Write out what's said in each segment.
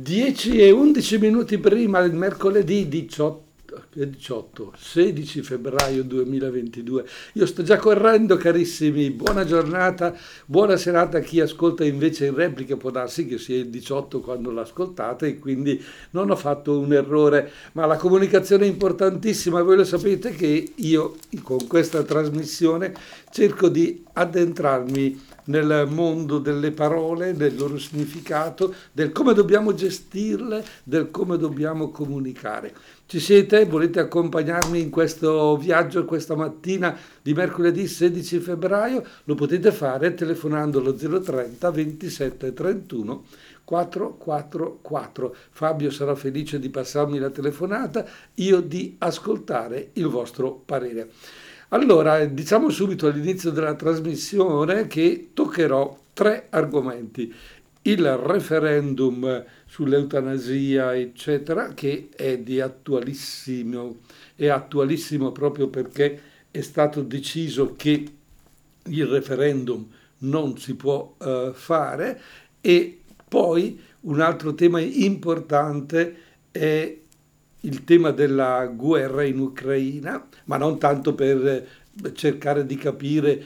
10:11 prima del mercoledì 18, 16 febbraio 2022. Io sto già correndo, carissimi. Buona giornata, buona serata a chi ascolta invece in replica. Può darsi che sia il 18 quando l'ascoltate e quindi non ho fatto un errore, ma la comunicazione è importantissima. Voi lo sapete che io con questa trasmissione cerco di addentrarmi nel mondo delle parole, del loro significato, del come dobbiamo gestirle, del come dobbiamo comunicare. Ci siete? Volete accompagnarmi in questo viaggio questa mattina di mercoledì 16 febbraio? Lo potete fare telefonando allo 030 27 31 444. Fabio sarà felice di passarmi la telefonata, io di ascoltare il vostro parere. Allora, diciamo subito all'inizio della trasmissione che toccherò tre argomenti. Il referendum sull'eutanasia, eccetera, che è di attualissimo. È attualissimo proprio perché è stato deciso che il referendum non si può fare. E poi un altro tema importante è il tema della guerra in Ucraina, ma non tanto per cercare di capire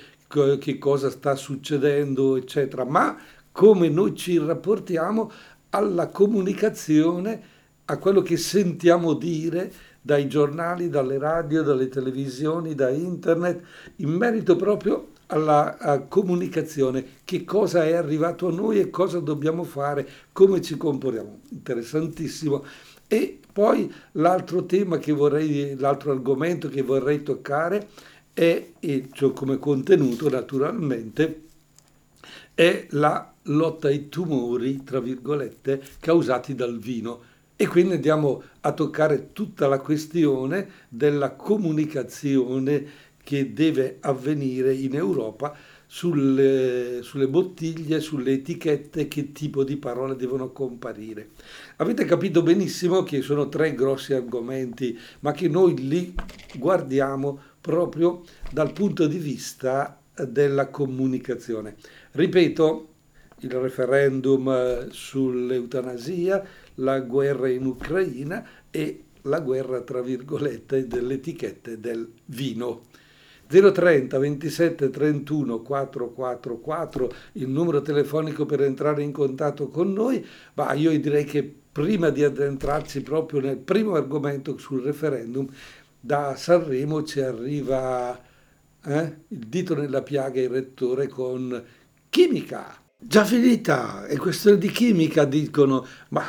che cosa sta succedendo, eccetera, ma come noi ci rapportiamo alla comunicazione, a quello che sentiamo dire dai giornali, dalle radio, dalle televisioni, da internet, in merito proprio alla comunicazione, che cosa è arrivato a noi e cosa dobbiamo fare, come ci componiamo. Interessantissimo. E poi l'altro argomento che vorrei toccare è, cioè come contenuto naturalmente, è la lotta ai tumori, tra virgolette, causati dal vino. E quindi andiamo a toccare tutta la questione della comunicazione che deve avvenire in Europa sulle bottiglie, sulle etichette, che tipo di parole devono comparire. Avete capito benissimo che sono tre grossi argomenti, ma che noi li guardiamo proprio dal punto di vista della comunicazione. Ripeto, il referendum sull'eutanasia, la guerra in Ucraina e la guerra, tra virgolette, delle etichette del vino. 030 27 31 444, il numero telefonico per entrare in contatto con noi. Ma io direi che prima di addentrarci proprio nel primo argomento sul referendum, da Sanremo ci arriva il dito nella piaga il rettore con chimica. Già finita, è questione di chimica, dicono, ma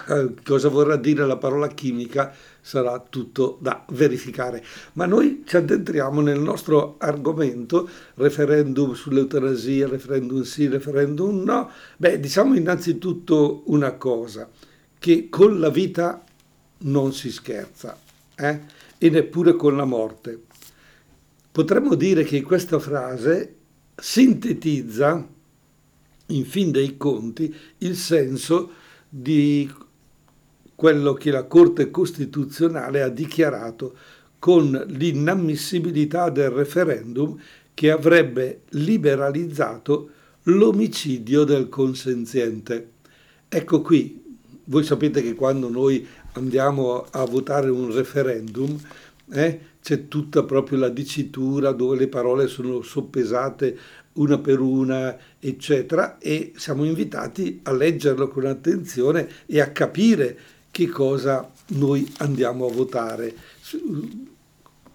cosa vorrà dire la parola chimica? Sarà tutto da verificare. Ma noi ci addentriamo nel nostro argomento, referendum sull'eutanasia, referendum sì, referendum no. Beh, diciamo innanzitutto una cosa, che con la vita non si scherza, e neppure con la morte. Potremmo dire che questa frase sintetizza, in fin dei conti, il senso di quello che la Corte Costituzionale ha dichiarato con l'inammissibilità del referendum che avrebbe liberalizzato l'omicidio del consenziente. Ecco qui, voi sapete che quando noi andiamo a votare un referendum, c'è tutta proprio la dicitura dove le parole sono soppesate una per una, eccetera, e siamo invitati a leggerlo con attenzione e a capire che cosa noi andiamo a votare,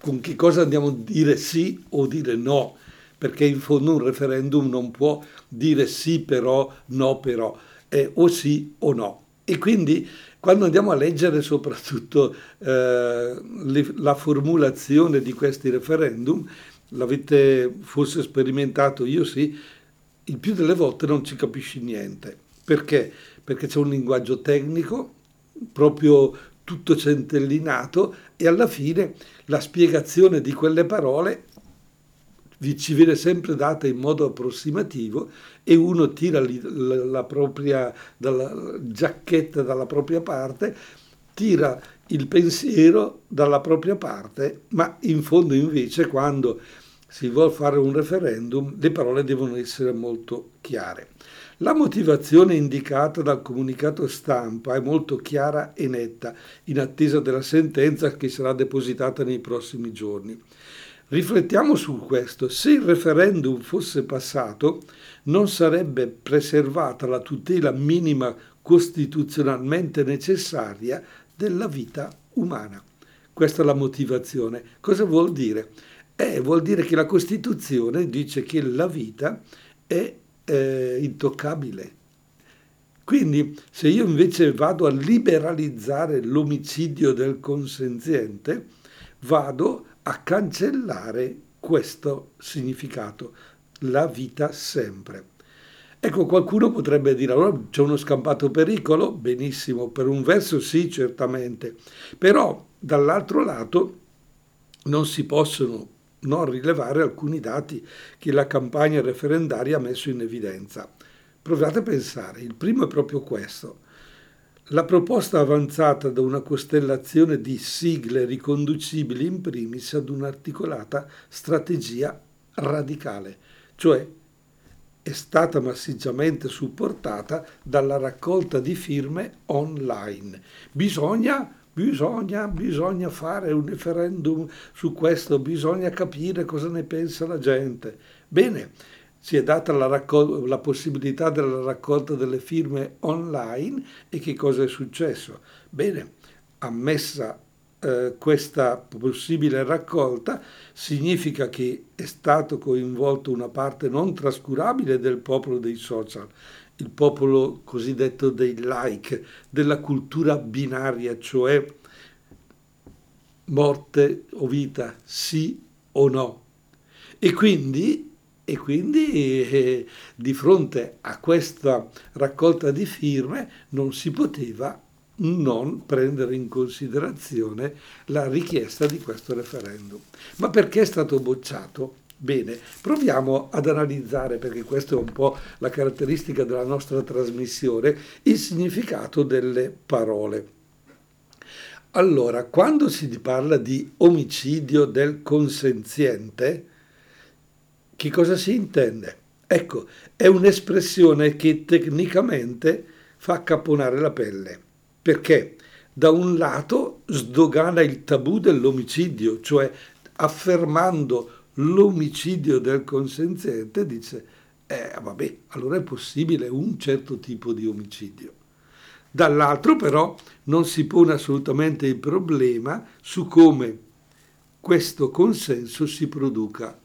con che cosa andiamo a dire sì o dire no, perché in fondo un referendum non può dire sì però, no però, è o sì o no. E quindi quando andiamo a leggere soprattutto la formulazione di questi referendum, l'avete forse sperimentato, io sì, il più delle volte non ci capisci niente. Perché? Perché c'è un linguaggio tecnico, proprio tutto centellinato, e alla fine la spiegazione di quelle parole ci viene sempre data in modo approssimativo e uno tira la propria giacchetta dalla propria parte, tira il pensiero dalla propria parte, ma in fondo invece quando si vuol fare un referendum le parole devono essere molto chiare. La motivazione indicata dal comunicato stampa è molto chiara e netta, in attesa della sentenza che sarà depositata nei prossimi giorni. Riflettiamo su questo. Se il referendum fosse passato, non sarebbe preservata la tutela minima costituzionalmente necessaria della vita umana. Questa è la motivazione. Cosa vuol dire? Vuol dire che la Costituzione dice che la vita è intoccabile. Quindi se io invece vado a liberalizzare l'omicidio del consenziente, vado a cancellare questo significato, la vita sempre. Ecco, qualcuno potrebbe dire, allora c'è uno scampato pericolo? Benissimo, per un verso sì, certamente, però dall'altro lato non si possono non rilevare alcuni dati che la campagna referendaria ha messo in evidenza. Provate a pensare, il primo è proprio questo. La proposta avanzata da una costellazione di sigle riconducibili in primis ad un'articolata strategia radicale, cioè è stata massicciamente supportata dalla raccolta di firme online. Bisogna fare un referendum su questo, bisogna capire cosa ne pensa la gente. Bene, si è data la possibilità della raccolta delle firme online e che cosa è successo? Bene, ammessa questa possibile raccolta, significa che è stato coinvolto una parte non trascurabile del popolo dei social, il popolo cosiddetto dei like, della cultura binaria, cioè morte o vita, sì o no. E quindi di fronte a questa raccolta di firme non si poteva non prendere in considerazione la richiesta di questo referendum. Ma perché è stato bocciato? Bene, proviamo ad analizzare, perché questa è un po' la caratteristica della nostra trasmissione, il significato delle parole. Allora, quando si parla di omicidio del consenziente, che cosa si intende? Ecco, è un'espressione che tecnicamente fa caponare la pelle, perché da un lato sdogana il tabù dell'omicidio, cioè affermando l'omicidio del consenziente dice allora è possibile un certo tipo di omicidio. Dall'altro però non si pone assolutamente il problema su come questo consenso si produca.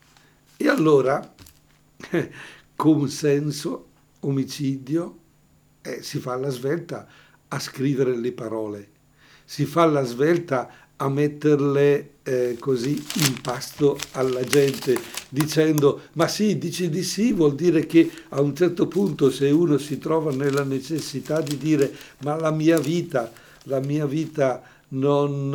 E allora consenso, omicidio, si fa alla svelta a scrivere le parole, si fa alla svelta a metterle così in pasto alla gente, dicendo ma sì, dici di sì, vuol dire che a un certo punto se uno si trova nella necessità di dire ma la mia vita non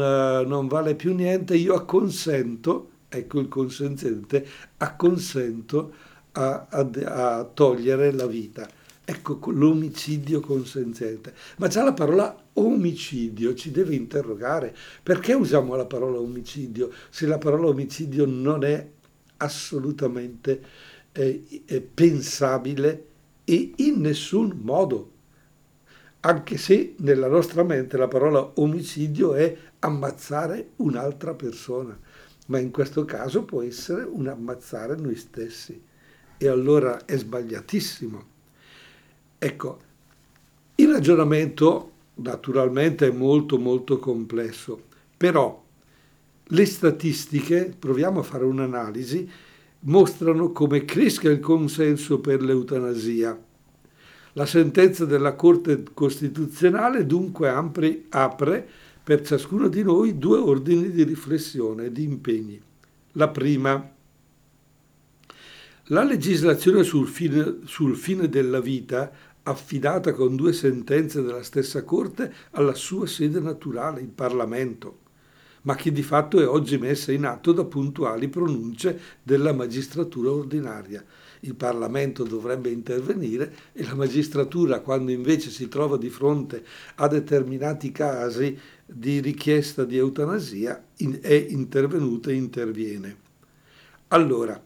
vale più niente, io acconsento, ecco il consenziente, acconsento a togliere la vita. Ecco l'omicidio consenziente. Ma già la parola omicidio ci deve interrogare. Perché usiamo la parola omicidio se la parola omicidio non è assolutamente pensabile e in nessun modo? Anche se nella nostra mente la parola omicidio è ammazzare un'altra persona, ma in questo caso può essere un ammazzare noi stessi. E allora è sbagliatissimo. Ecco, il ragionamento naturalmente è molto molto complesso, però le statistiche, proviamo a fare un'analisi, mostrano come cresca il consenso per l'eutanasia. La sentenza della Corte Costituzionale dunque apre per ciascuno di noi due ordini di riflessione e di impegni. La prima: la legislazione sul fine della vita, affidata con due sentenze della stessa Corte alla sua sede naturale, il Parlamento, ma che di fatto è oggi messa in atto da puntuali pronunce della magistratura ordinaria. Il Parlamento dovrebbe intervenire e la magistratura, quando invece si trova di fronte a determinati casi di richiesta di eutanasia, è intervenuta e interviene. Allora,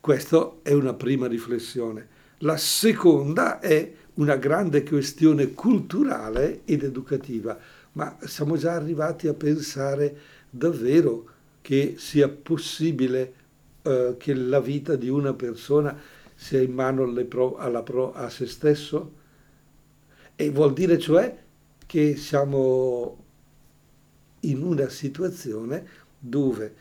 questa è una prima riflessione. La seconda è una grande questione culturale ed educativa, ma siamo già arrivati a pensare davvero che sia possibile che la vita di una persona sia in mano a se stesso? E vuol dire cioè che siamo in una situazione dove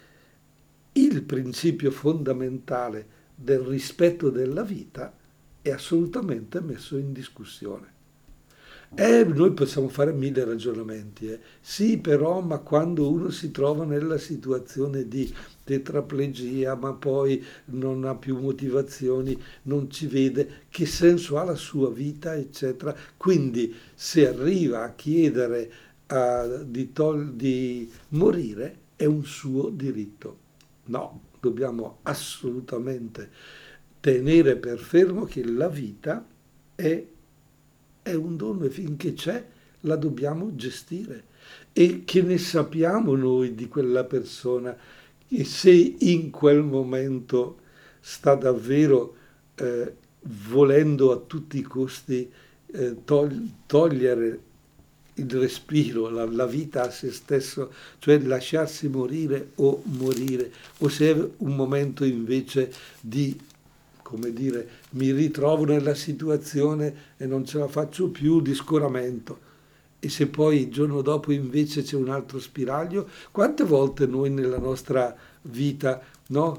il principio fondamentale del rispetto della vita è assolutamente messo in discussione. Noi possiamo fare mille ragionamenti. Sì, però, ma quando uno si trova nella situazione di tetraplegia, ma poi non ha più motivazioni, non ci vede, che senso ha la sua vita, eccetera. Quindi, se arriva a chiedere di morire, è un suo diritto. No, dobbiamo assolutamente tenere per fermo che la vita è un dono e finché c'è la dobbiamo gestire. E che ne sappiamo noi di quella persona che se in quel momento sta davvero volendo a tutti i costi togliere il respiro, la vita a se stesso, cioè lasciarsi morire, o se è un momento invece di mi ritrovo nella situazione e non ce la faccio più, di scoramento. E se poi il giorno dopo invece c'è un altro spiraglio, quante volte noi nella nostra vita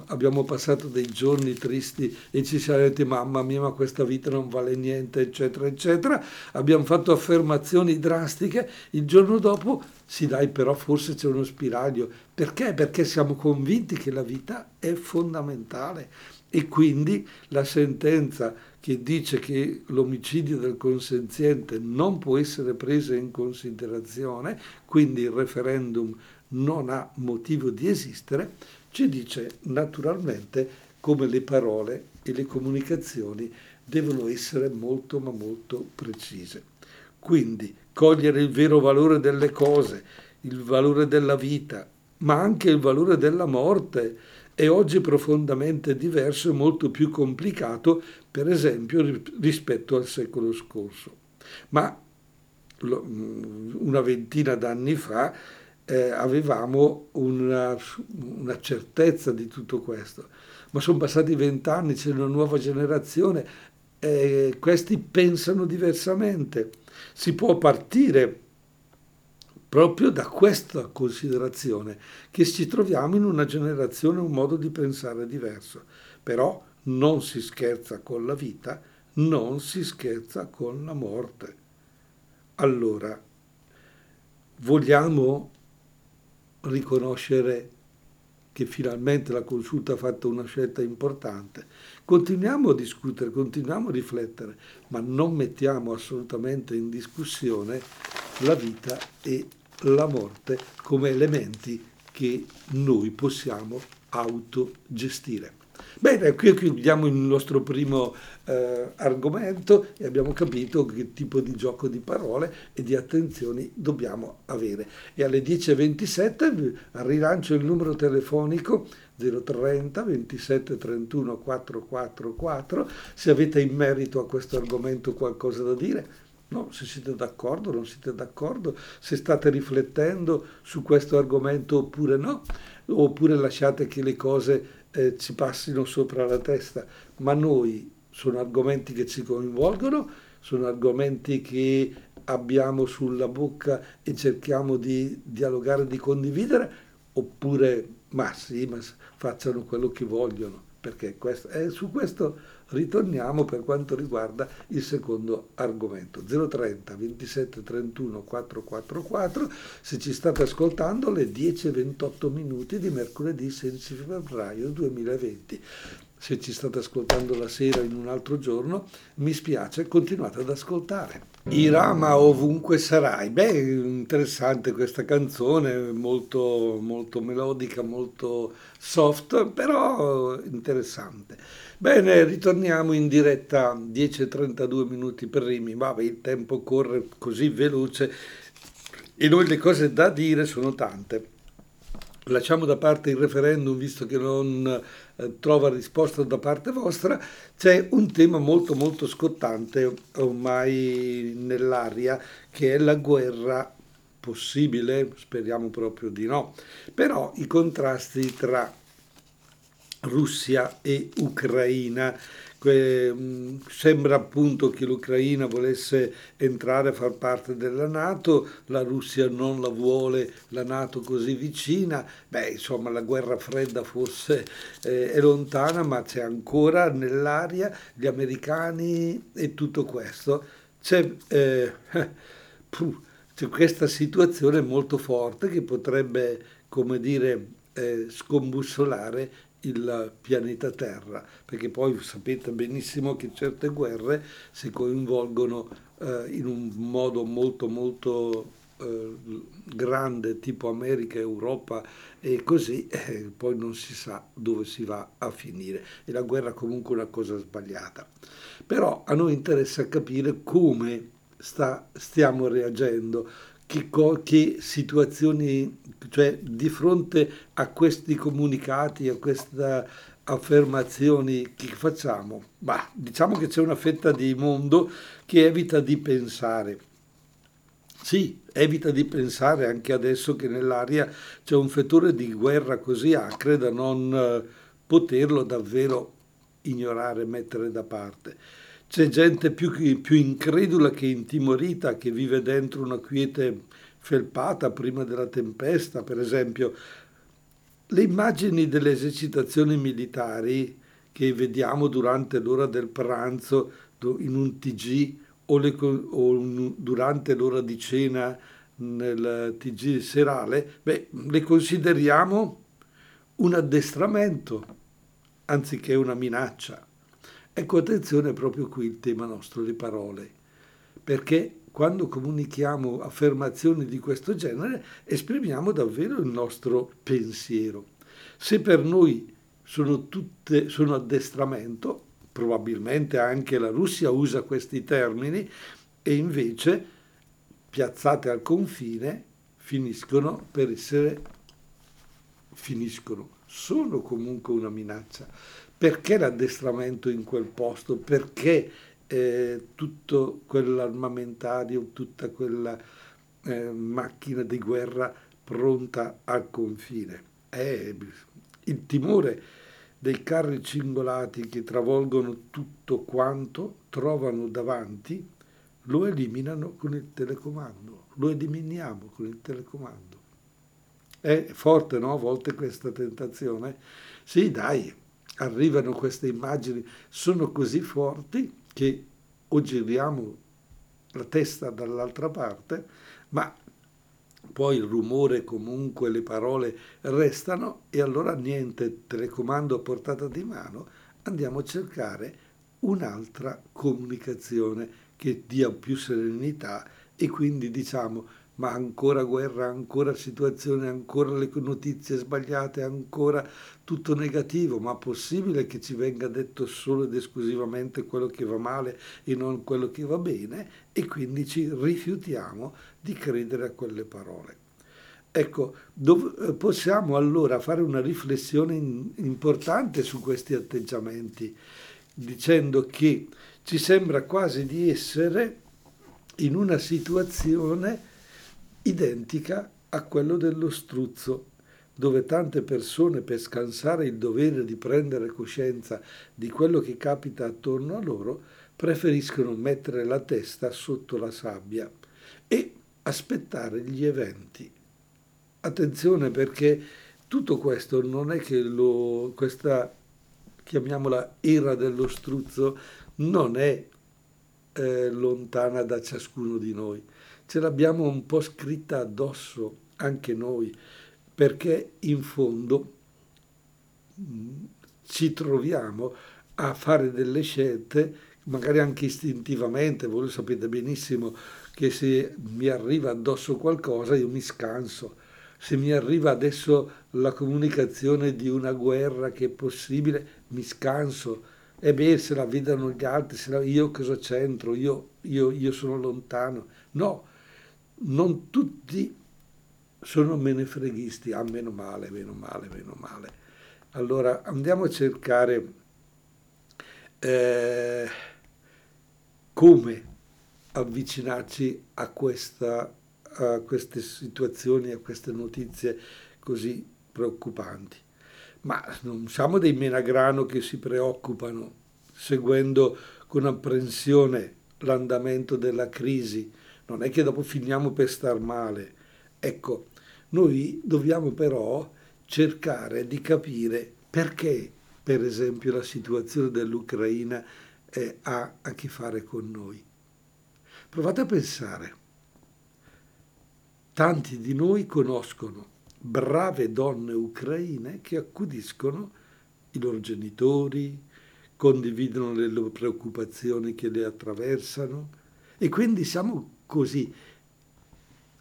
abbiamo passato dei giorni tristi e ci siamo detti mamma mia, ma questa vita non vale niente, eccetera, eccetera. Abbiamo fatto affermazioni drastiche, il giorno dopo sì dai, però forse c'è uno spiraglio. Perché? Perché siamo convinti che la vita è fondamentale. E quindi la sentenza che dice che l'omicidio del consenziente non può essere presa in considerazione, quindi il referendum non ha motivo di esistere, ci dice naturalmente come le parole e le comunicazioni devono essere molto ma molto precise. Quindi cogliere il vero valore delle cose, il valore della vita, ma anche il valore della morte, è oggi profondamente diverso e molto più complicato, per esempio, rispetto al secolo scorso. Ma una ventina d'anni fa avevamo una certezza di tutto questo. Ma sono passati 20 anni, c'è una nuova generazione, questi pensano diversamente. Si può partire proprio da questa considerazione, che ci troviamo in una generazione, un modo di pensare diverso. Però non si scherza con la vita, non si scherza con la morte. Allora, vogliamo riconoscere che finalmente la consulta ha fatto una scelta importante. Continuiamo a discutere, continuiamo a riflettere, ma non mettiamo assolutamente in discussione la vita e la morte come elementi che noi possiamo autogestire. Bene, qui chiudiamo il nostro primo argomento e abbiamo capito che tipo di gioco di parole e di attenzioni dobbiamo avere. E alle 10:27 rilancio il numero telefonico 030 27 31 444. Se avete in merito a questo argomento qualcosa da dire, se siete d'accordo, non siete d'accordo, se state riflettendo su questo argomento oppure no, oppure lasciate che le cose ci passino sopra la testa. Ma noi sono argomenti che ci coinvolgono, sono argomenti che abbiamo sulla bocca e cerchiamo di dialogare, di condividere, oppure ma facciano quello che vogliono, perché su questo ritorniamo per quanto riguarda il secondo argomento. 030 27 31 444, se ci state ascoltando alle 10:28 di mercoledì 16 febbraio 2020. Se ci state ascoltando la sera in un altro giorno, mi spiace, continuate ad ascoltare. Irama ovunque sarai. Interessante questa canzone, molto, molto melodica, molto soft, però interessante. Bene, ritorniamo in diretta 10:32 primi. Il tempo corre così veloce e noi le cose da dire sono tante. lasciamo da parte il referendum visto che non trova risposta da parte vostra, c'è un tema molto molto scottante ormai nell'aria, che è la guerra possibile, speriamo proprio di no, però i contrasti tra Russia e Ucraina. Sembra appunto che l'Ucraina volesse entrare a far parte della NATO, la Russia non la vuole, la NATO così vicina. Beh, insomma, la guerra fredda forse è lontana, ma c'è ancora nell'aria, gli americani e tutto questo. C'è questa situazione molto forte che potrebbe, come dire, scombussolare il pianeta Terra, perché poi sapete benissimo che certe guerre si coinvolgono in un modo molto molto grande, tipo America, Europa e così, poi non si sa dove si va a finire, e la guerra è comunque una cosa sbagliata. Però a noi interessa capire come stiamo reagendo, che situazioni, cioè di fronte a questi comunicati, a queste affermazioni che facciamo. Ma diciamo che c'è una fetta di mondo che evita di pensare. Sì, evita di pensare anche adesso che nell'aria c'è un fetore di guerra così acre da non poterlo davvero ignorare, mettere da parte. C'è gente più incredula che intimorita, che vive dentro una quiete felpata prima della tempesta. Per esempio, le immagini delle esercitazioni militari che vediamo durante l'ora del pranzo in un TG o durante l'ora di cena nel TG serale, beh, le consideriamo un addestramento anziché una minaccia. Ecco, attenzione, proprio qui il tema nostro, le parole, perché quando comunichiamo affermazioni di questo genere esprimiamo davvero il nostro pensiero. Se per noi sono addestramento, probabilmente anche la Russia usa questi termini, e invece piazzate al confine sono comunque una minaccia. Perché l'addestramento in quel posto? Perché tutto quell'armamentario, tutta quella macchina di guerra pronta al confine? Il timore dei carri cingolati che travolgono tutto quanto trovano davanti, lo eliminiamo con il telecomando. È forte, no? A volte questa tentazione. Sì, dai. Arrivano queste immagini, sono così forti che o giriamo la testa dall'altra parte, ma poi il rumore, comunque le parole restano, e allora niente, telecomando a portata di mano, andiamo a cercare un'altra comunicazione che dia più serenità, e quindi diciamo: ma ancora guerra, ancora situazione, ancora le notizie sbagliate, ancora tutto negativo. Ma possibile che ci venga detto solo ed esclusivamente quello che va male e non quello che va bene? E quindi ci rifiutiamo di credere a quelle parole. Ecco, possiamo allora fare una riflessione importante su questi atteggiamenti, dicendo che ci sembra quasi di essere in una situazione identica a quello dello struzzo, dove tante persone, per scansare il dovere di prendere coscienza di quello che capita attorno a loro, preferiscono mettere la testa sotto la sabbia e aspettare gli eventi. Attenzione, perché tutto questo non è che questa, chiamiamola, era dello struzzo non è lontana da ciascuno di noi. Ce l'abbiamo un po' scritta addosso anche noi, perché in fondo ci troviamo a fare delle scelte, magari anche istintivamente. Voi lo sapete benissimo che se mi arriva addosso qualcosa io mi scanso. Se mi arriva adesso la comunicazione di una guerra che è possibile, mi scanso. E beh, se la vedano gli altri, io cosa c'entro? Io sono lontano. No. Non tutti sono menefreghisti, ah meno male, meno male, meno male. Allora andiamo a cercare come avvicinarci a queste situazioni, a queste notizie così preoccupanti. Ma non siamo dei menagrano che si preoccupano, seguendo con apprensione l'andamento della crisi. Non è che dopo finiamo per star male. Ecco, noi dobbiamo però cercare di capire perché, per esempio, la situazione dell'Ucraina ha a che fare con noi. Provate a pensare. Tanti di noi conoscono brave donne ucraine che accudiscono i loro genitori, condividono le loro preoccupazioni che le attraversano, e quindi siamo così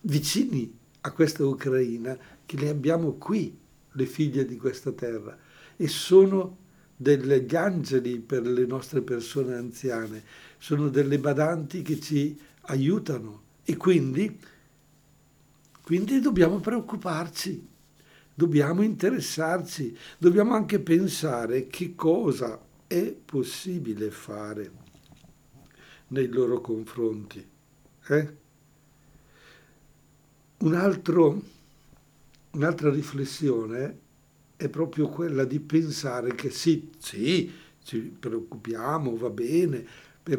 vicini a questa Ucraina che le abbiamo qui, le figlie di questa terra, e sono degli angeli per le nostre persone anziane, sono delle badanti che ci aiutano, e quindi dobbiamo preoccuparci, dobbiamo interessarci, dobbiamo anche pensare che cosa è possibile fare nei loro confronti. Un'altra riflessione è proprio quella di pensare che sì, ci preoccupiamo, va bene,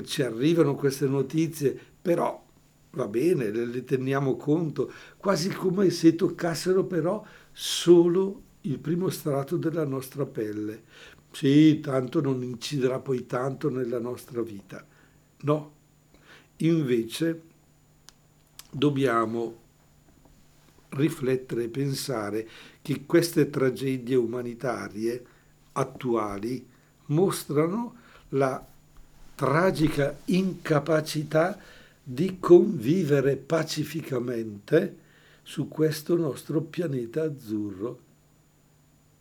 ci arrivano queste notizie, però va bene, le teniamo conto, quasi come se toccassero però solo il primo strato della nostra pelle. Sì, tanto non inciderà poi tanto nella nostra vita. No, invece dobbiamo riflettere e pensare che queste tragedie umanitarie attuali mostrano la tragica incapacità di convivere pacificamente su questo nostro pianeta azzurro,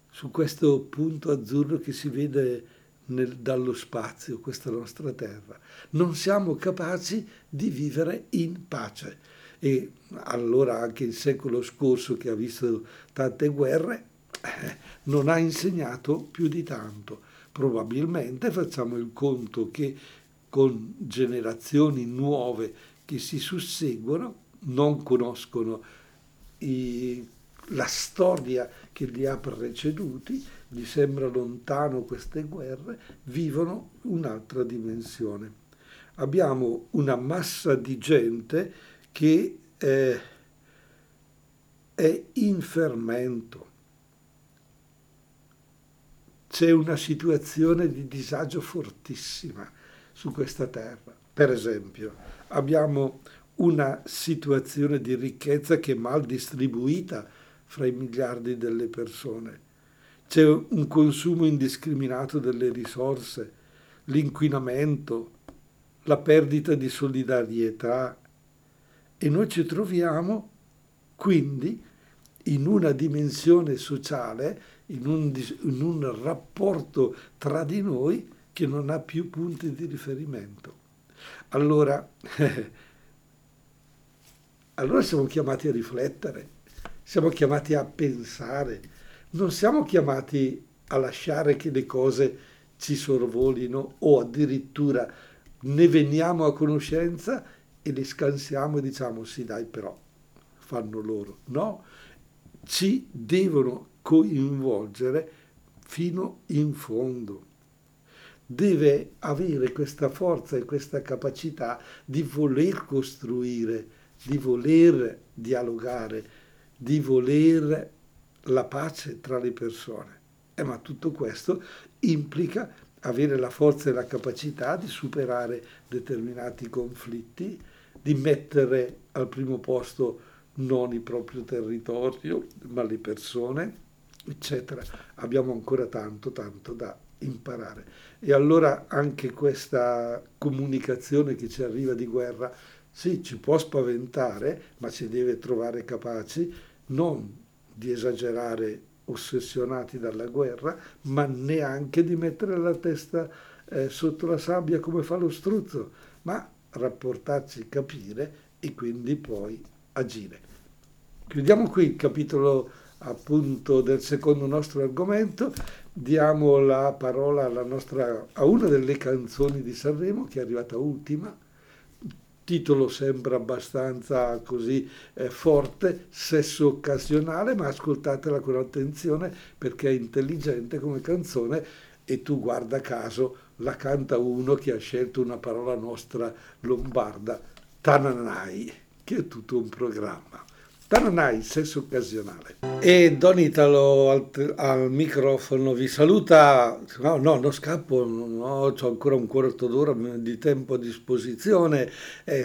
su questo punto azzurro che si vede dallo spazio, questa nostra terra. Non siamo capaci di vivere in pace. E allora anche il secolo scorso, che ha visto tante guerre, non ha insegnato più di tanto. Probabilmente facciamo il conto che con generazioni nuove che si susseguono non conoscono la storia che li ha preceduti, gli sembra lontano queste guerre, vivono un'altra dimensione. Abbiamo una massa di gente che è in fermento. C'è una situazione di disagio fortissima su questa terra. Per esempio, abbiamo una situazione di ricchezza che è mal distribuita fra i miliardi delle persone. C'è un consumo indiscriminato delle risorse, l'inquinamento, la perdita di solidarietà. E noi ci troviamo quindi in una dimensione sociale, in un rapporto tra di noi che non ha più punti di riferimento. Allora siamo chiamati a riflettere, siamo chiamati a pensare, non siamo chiamati a lasciare che le cose ci sorvolino o addirittura ne veniamo a conoscenza e li scansiamo e diciamo sì dai, però fanno loro. No, ci devono coinvolgere fino in fondo. Deve avere questa forza e questa capacità di voler costruire, di voler dialogare, di voler la pace tra le persone. Ma tutto questo implica avere la forza e la capacità di superare determinati conflitti, di mettere al primo posto non il proprio territorio, ma le persone, eccetera. Abbiamo ancora tanto da imparare. E allora anche questa comunicazione che ci arriva di guerra, sì, ci può spaventare, ma ci deve trovare capaci non di esagerare, ossessionati dalla guerra, ma neanche di mettere la testa sotto la sabbia come fa lo struzzo, ma rapportarsi, capire e quindi poi agire. Chiudiamo qui il capitolo appunto del secondo nostro argomento, diamo la parola alla nostra, a una delle canzoni di Sanremo che è arrivata ultima. Titolo sembra abbastanza così forte, sesso occasionale, ma ascoltatela con attenzione perché è intelligente come canzone e tu guarda caso la canta uno che ha scelto una parola nostra lombarda, Tananai, che è tutto un programma. Tananai, sesso occasionale. E Don Italo al microfono vi saluta. No, non scappo, no, ho ancora un quarto d'ora di tempo a disposizione.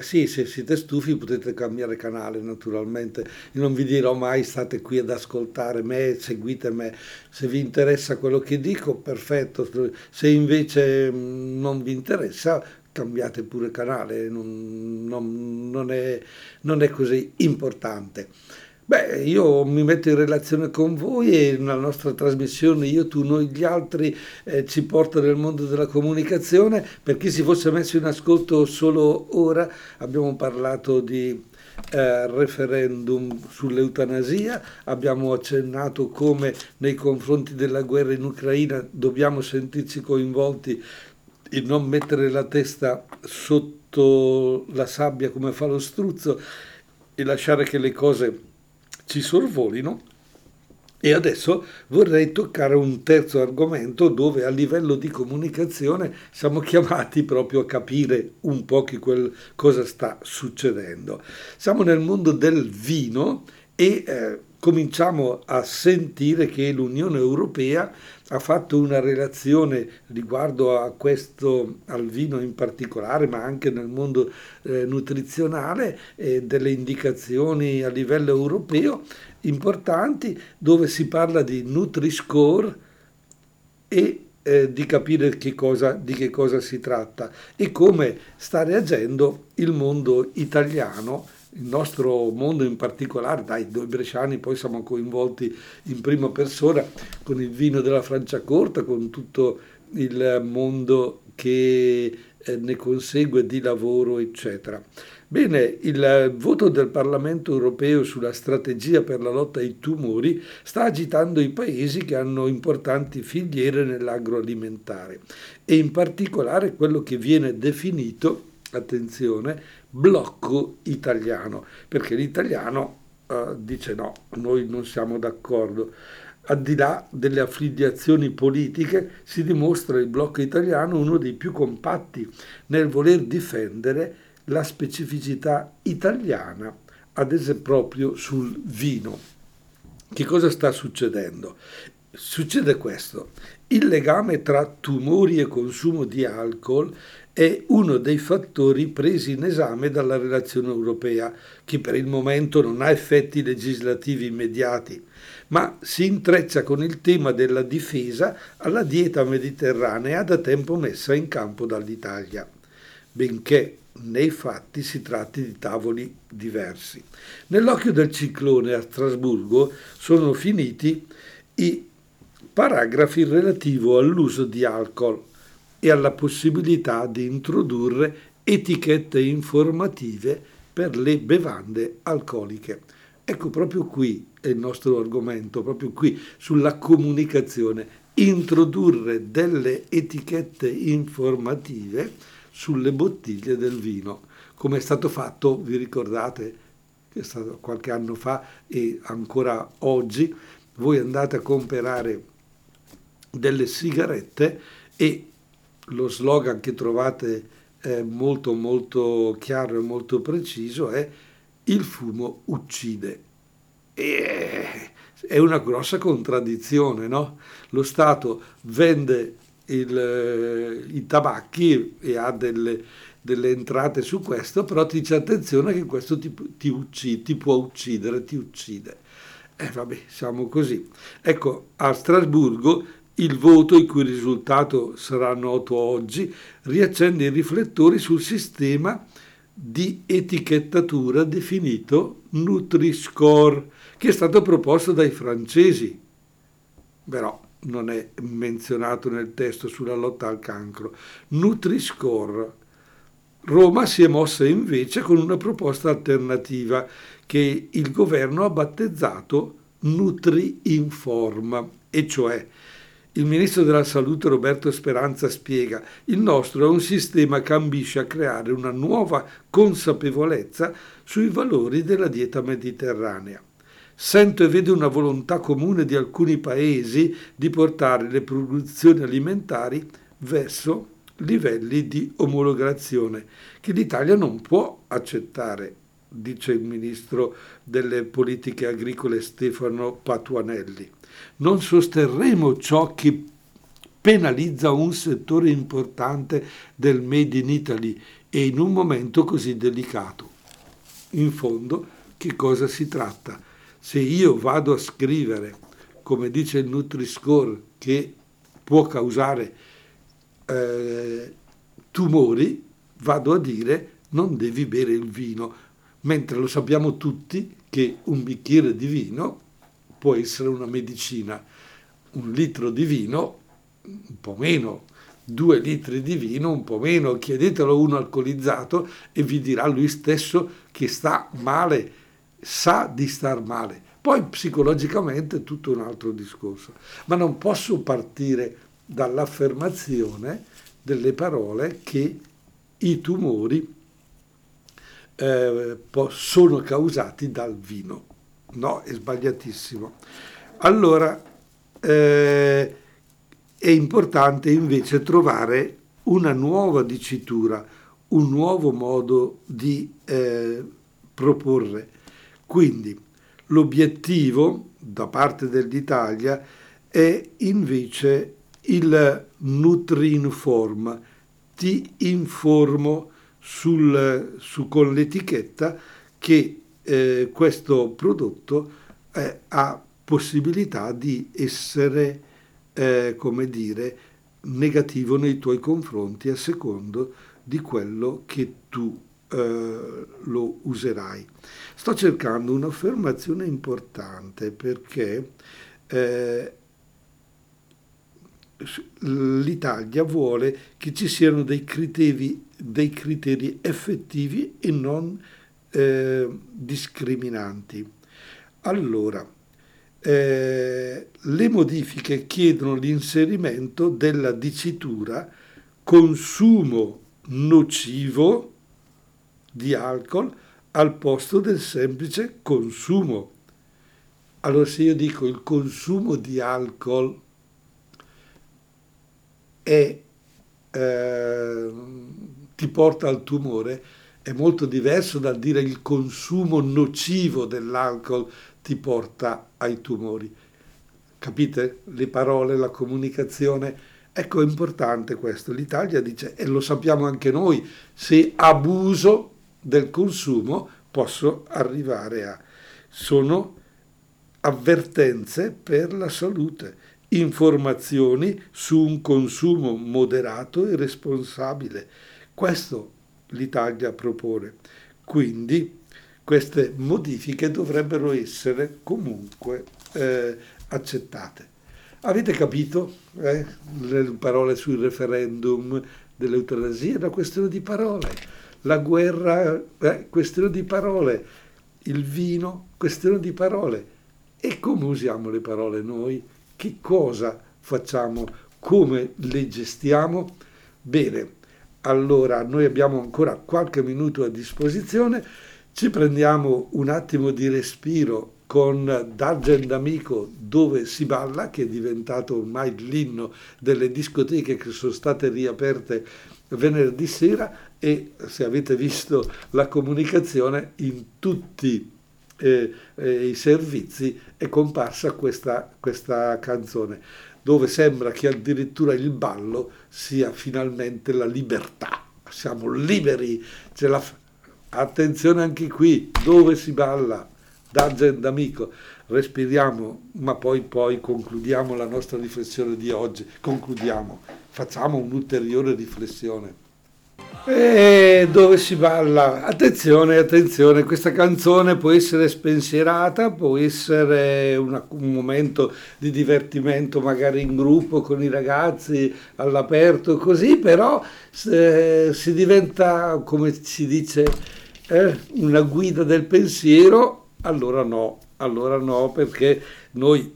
Sì, se siete stufi potete cambiare canale naturalmente. Io non vi dirò mai state qui ad ascoltare me, seguite me. Se vi interessa quello che dico, perfetto. Se invece non vi interessa, cambiate pure canale, non è così importante. Beh, io mi metto in relazione con voi e la nostra trasmissione Io, tu, noi gli altri ci porta nel mondo della comunicazione. Per chi si fosse messo in ascolto solo ora, abbiamo parlato di referendum sull'eutanasia, abbiamo accennato come nei confronti della guerra in Ucraina dobbiamo sentirci coinvolti e non mettere la testa sotto la sabbia come fa lo struzzo e lasciare che le cose ci sorvolino. E adesso vorrei toccare un terzo argomento dove a livello di comunicazione siamo chiamati proprio a capire un po' che cosa sta succedendo. Siamo nel mondo del vino e cominciamo a sentire che l'Unione Europea ha fatto una relazione riguardo a questo, al vino in particolare, ma anche nel mondo nutrizionale, delle indicazioni a livello europeo importanti, dove si parla di Nutri-Score e di capire di che cosa si tratta e come sta reagendo il mondo italiano, il nostro mondo in particolare, dai, noi bresciani poi siamo coinvolti in prima persona con il vino della Franciacorta, con tutto il mondo che ne consegue di lavoro, eccetera. Bene, il voto del Parlamento europeo sulla strategia per la lotta ai tumori sta agitando i paesi che hanno importanti filiere nell'agroalimentare e in particolare quello che viene definito, attenzione, blocco italiano, perché l'italiano dice no, noi non siamo d'accordo. Al di là delle affiliazioni politiche si dimostra il blocco italiano uno dei più compatti nel voler difendere la specificità italiana, ad esempio proprio sul vino. Che cosa sta succedendo? Succede questo: il legame tra tumori e consumo di alcol è uno dei fattori presi in esame dalla relazione europea, che per il momento non ha effetti legislativi immediati, ma si intreccia con il tema della difesa alla dieta mediterranea da tempo messa in campo dall'Italia, benché nei fatti si tratti di tavoli diversi. Nell'occhio del ciclone a Strasburgo sono finiti i paragrafi relativi all'uso di alcol e alla possibilità di introdurre etichette informative per le bevande alcoliche. Ecco, proprio qui è il nostro argomento, proprio qui sulla comunicazione. Introdurre delle etichette informative sulle bottiglie del vino, come è stato fatto, vi ricordate, che è stato qualche anno fa e ancora oggi, voi andate a comprare delle sigarette e lo slogan che trovate molto molto chiaro e molto preciso è "il fumo uccide". E è una grossa contraddizione, no? Lo Stato vende i tabacchi e ha delle entrate su questo, però ti dice attenzione che questo ti può uccidere, ti uccide. Vabbè, siamo così. Ecco, a Strasburgo il voto, il cui risultato sarà noto oggi, riaccende i riflettori sul sistema di etichettatura definito Nutri-Score, che è stato proposto dai francesi, però non è menzionato nel testo sulla lotta al cancro. Nutri-Score, Roma si è mossa invece con una proposta alternativa che il governo ha battezzato Nutri-informa, e cioè il ministro della Salute Roberto Speranza spiega: il nostro è un sistema che ambisce a creare una nuova consapevolezza sui valori della dieta mediterranea. Sento e vedo una volontà comune di alcuni paesi di portare le produzioni alimentari verso livelli di omologazione che l'Italia non può accettare, dice il ministro delle politiche agricole Stefano Patuanelli. Non sosterremo ciò che penalizza un settore importante del Made in Italy e in un momento così delicato. In fondo, che cosa si tratta? Se io vado a scrivere, come dice il Nutri-Score, che può causare tumori, vado a dire non devi bere il vino, mentre lo sappiamo tutti che un bicchiere di vino può essere una medicina, 1 litro di vino un po' meno, 2 litri di vino un po' meno. Chiedetelo a uno alcolizzato e vi dirà lui stesso che sta male, sa di star male. Poi psicologicamente è tutto un altro discorso, ma non posso partire dall'affermazione delle parole che i tumori sono causati dal vino. No, è sbagliatissimo. Allora, è importante invece trovare una nuova dicitura, un nuovo modo di proporre. Quindi l'obiettivo da parte dell'Italia è invece il Nutri-informa, ti informo con l'etichetta che questo prodotto ha possibilità di essere, negativo nei tuoi confronti a secondo di quello che tu lo userai. Sto cercando un'affermazione importante perché l'Italia vuole che ci siano dei criteri effettivi e non discriminanti. Allora, le modifiche chiedono l'inserimento della dicitura consumo nocivo di alcol al posto del semplice consumo. Allora, se io dico il consumo di alcol è ti porta al tumore, è molto diverso dal dire il consumo nocivo dell'alcol ti porta ai tumori. Capite? Le parole, la comunicazione. Ecco, è importante questo. L'Italia dice, e lo sappiamo anche noi, se abuso del consumo posso arrivare a... Sono avvertenze per la salute, informazioni su un consumo moderato e responsabile. Questo l'Italia propone. Quindi queste modifiche dovrebbero essere comunque accettate. Avete capito? Le parole sul referendum dell'eutanasia è una questione di parole. La guerra questione di parole. Il vino, questione di parole. E come usiamo le parole noi? Che cosa facciamo? Come le gestiamo? Bene. Allora, noi abbiamo ancora qualche minuto a disposizione, ci prendiamo un attimo di respiro con D'Agendamico, dove si balla, che è diventato ormai l'inno delle discoteche che sono state riaperte venerdì sera, e se avete visto la comunicazione in tutti i servizi è comparsa questa canzone, dove sembra che addirittura il ballo sia finalmente la libertà. Siamo liberi. Attenzione anche qui, dove si balla, D'Agendamico. Respiriamo, ma poi concludiamo la nostra riflessione di oggi. Facciamo un'ulteriore riflessione. E dove si balla? Attenzione, attenzione, questa canzone può essere spensierata, può essere un momento di divertimento magari in gruppo con i ragazzi all'aperto così, però si diventa, come si dice, una guida del pensiero, allora no, perché noi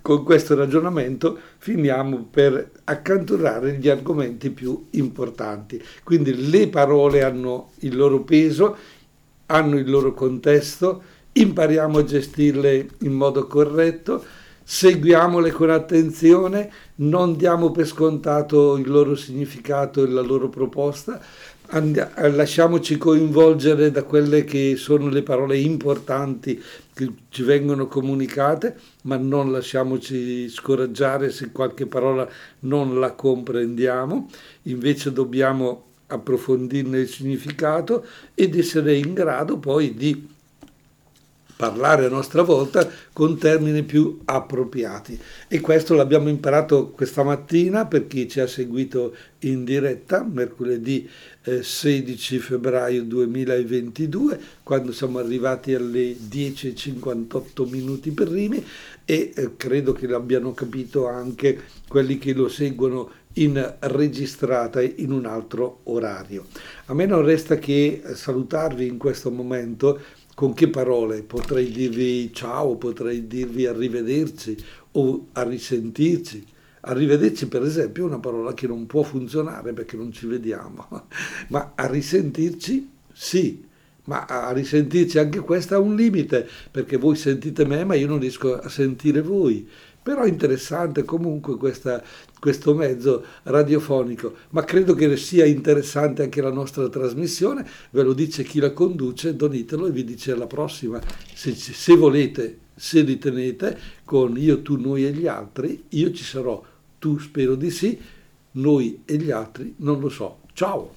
con questo ragionamento finiamo per accantonare gli argomenti più importanti. Quindi le parole hanno il loro peso, hanno il loro contesto, impariamo a gestirle in modo corretto, seguiamole con attenzione, non diamo per scontato il loro significato e la loro proposta, lasciamoci coinvolgere da quelle che sono le parole importanti che ci vengono comunicate, ma non lasciamoci scoraggiare se qualche parola non la comprendiamo, invece dobbiamo approfondirne il significato ed essere in grado poi di parlare a nostra volta con termini più appropriati. E questo l'abbiamo imparato questa mattina per chi ci ha seguito in diretta, mercoledì 16 febbraio 2022, quando siamo arrivati alle 10:58 minuti primi, e credo che l'abbiano capito anche quelli che lo seguono in registrata in un altro orario. A me non resta che salutarvi in questo momento. Con che parole? Potrei dirvi ciao, potrei dirvi arrivederci o a risentirci. Arrivederci, per esempio, è una parola che non può funzionare perché non ci vediamo, ma a risentirci sì, ma a risentirci anche questa ha un limite, perché voi sentite me ma io non riesco a sentire voi. Però è interessante comunque questo mezzo radiofonico, ma credo che sia interessante anche la nostra trasmissione, ve lo dice chi la conduce, Don Italo, e vi dice alla prossima, se volete, se ritenete, con Io, tu, noi e gli altri. Io ci sarò, tu spero di sì, noi e gli altri non lo so. Ciao!